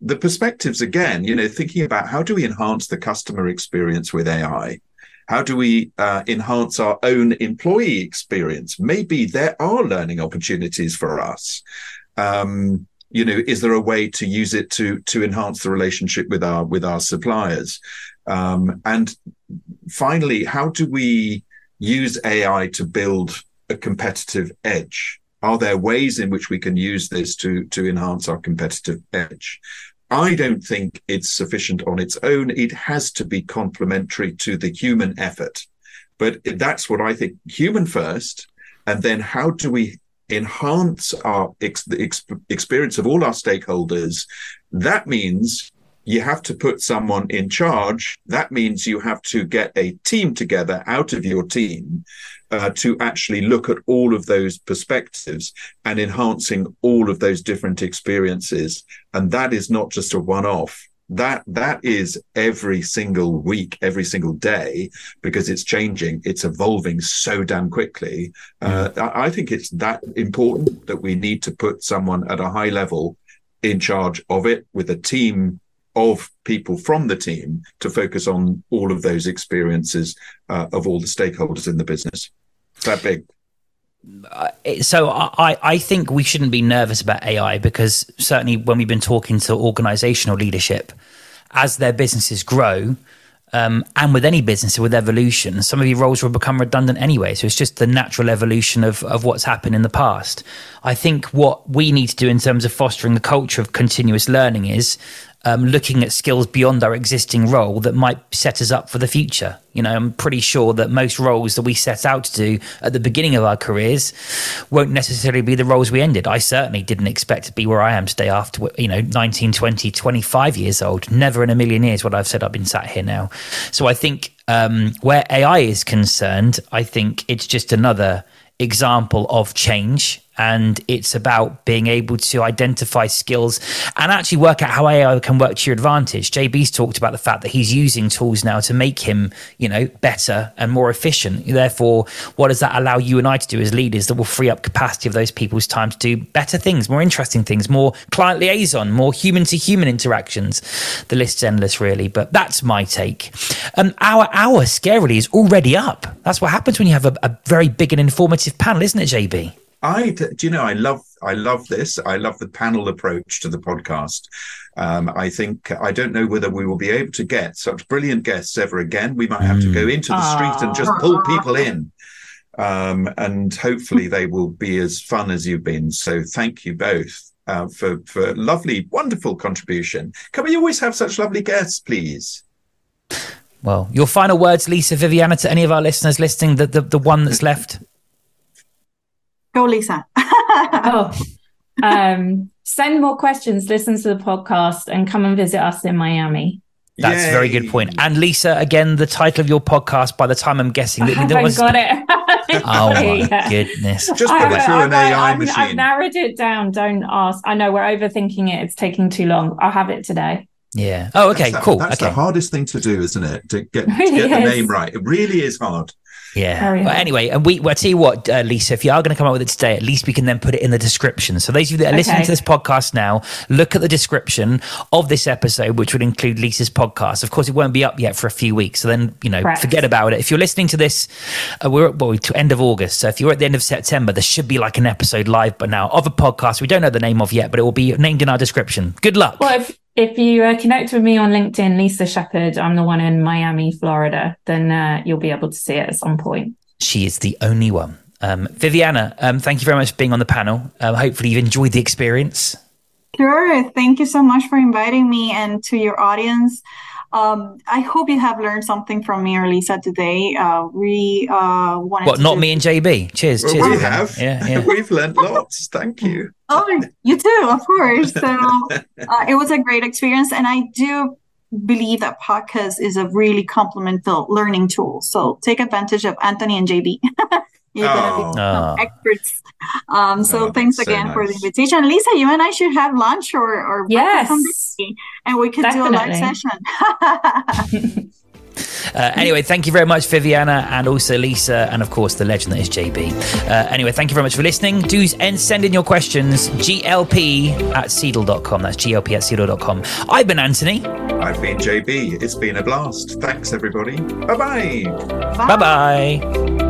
the perspectives, again, you know, thinking about how do we enhance the customer experience with AI? How do we enhance our own employee experience? Maybe there are learning opportunities for us. You know, is there a way to use it to enhance the relationship with our suppliers? And finally, how do we use AI to build a competitive edge? Are there ways in which we can use this to enhance our competitive edge? I don't think it's sufficient on its own. It has to be complementary to the human effort. But that's what I think, human first, and then how do we enhance our experience of all our stakeholders? That means you have to put someone in charge. That means you have to get a team together out of your team to actually look at all of those perspectives and enhancing all of those different experiences. And that is not just a one-off. That is every single week, every single day, because it's changing, it's evolving so damn quickly. I think it's that important that we need to put someone at a high level in charge of it with a team of people from the team to focus on all of those experiences of all the stakeholders in the business. It's that big. So I think we shouldn't be nervous about AI, because certainly when we've been talking to organizational leadership, as their businesses grow, and with any business, with evolution, some of your roles will become redundant anyway. So it's just the natural evolution of what's happened in the past. I think what we need to do in terms of fostering the culture of continuous learning is looking at skills beyond our existing role that might set us up for the future. You know, I'm pretty sure that most roles that we set out to do at the beginning of our careers won't necessarily be the roles we ended. I certainly didn't expect to be where I am today after, you know, 19, 20, 25 years old. Never in a million years would I've said I've been sat here now. So I think where AI is concerned, I think it's just another example of change, and it's about being able to identify skills and actually work out how AI can work to your advantage. JB's talked about the fact that he's using tools now to make him, you know, better and more efficient. Therefore, what does that allow you and I to do as leaders that will free up capacity of those people's time to do better things, more interesting things, more client liaison, more human to human interactions? The list's endless, really, but that's my take. Our hour scarily is already up. That's what happens when you have a very big and informative panel, isn't it, JB? I love this. I love the panel approach to the podcast. I think, I don't know whether we will be able to get such brilliant guests ever again. We might have to go into the street and just pull people in. And hopefully they will be as fun as you've been. So thank you both for lovely, wonderful contribution. Can we always have such lovely guests, please? Well, your final words, Lisa, Viviana, to any of our listeners listening, the one that's left. Go, Lisa. Send more questions, listen to the podcast, and come and visit us in Miami. That's a very good point. And Lisa, again, the title of your podcast, by the time I'm guessing that you haven't got it. Oh, my goodness. Just put it through an AI machine. I've narrowed it down. Don't ask. I know we're overthinking it. It's taking too long. I'll have it today. Yeah. Oh, okay, cool. That's the hardest thing to do, isn't it? To get the name right. It really is hard. Yeah. But anyway, and I'll tell you what, Lisa, if you are going to come up with it today, at least we can then put it in the description. So those of you that are listening to this podcast now, look at the description of this episode, which would include Lisa's podcast. Of course, it won't be up yet for a few weeks. So then, you know, forget about it. If you're listening to this, we're to end of August. So if you're at the end of September, there should be like an episode live by now of a podcast we don't know the name of yet, but it will be named in our description. Good luck. Well, if you connect with me on LinkedIn, Lisa Shepherd, I'm the one in Miami, Florida, then you'll be able to see it at some point. She is the only one. Viviana, thank you very much for being on the panel. Hopefully you've enjoyed the experience. Sure. Thank you so much for inviting me, and to your audience. I hope you have learned something from me or Lisa today. We wanted What, to not me and JB? Cheers. Well, cheers. We have. Yeah. We've learned lots. Thank you. Oh, you too, of course. So it was a great experience. And I do believe that podcast is a really complementary learning tool. So take advantage of Anthony and JB. You're going to become experts. Thanks again for the invitation. Lisa, you and I should have lunch or yes, and we could do a live session. Anyway, thank you very much, Viviana, and also Lisa, and of course the legend that is JB. Anyway, thank you very much for listening. Do send in your questions, glp@seedl.com. That's glp@seedl.com. I've been Anthony. I've been JB. It's been a blast. Thanks, everybody. Bye-bye. Bye-bye.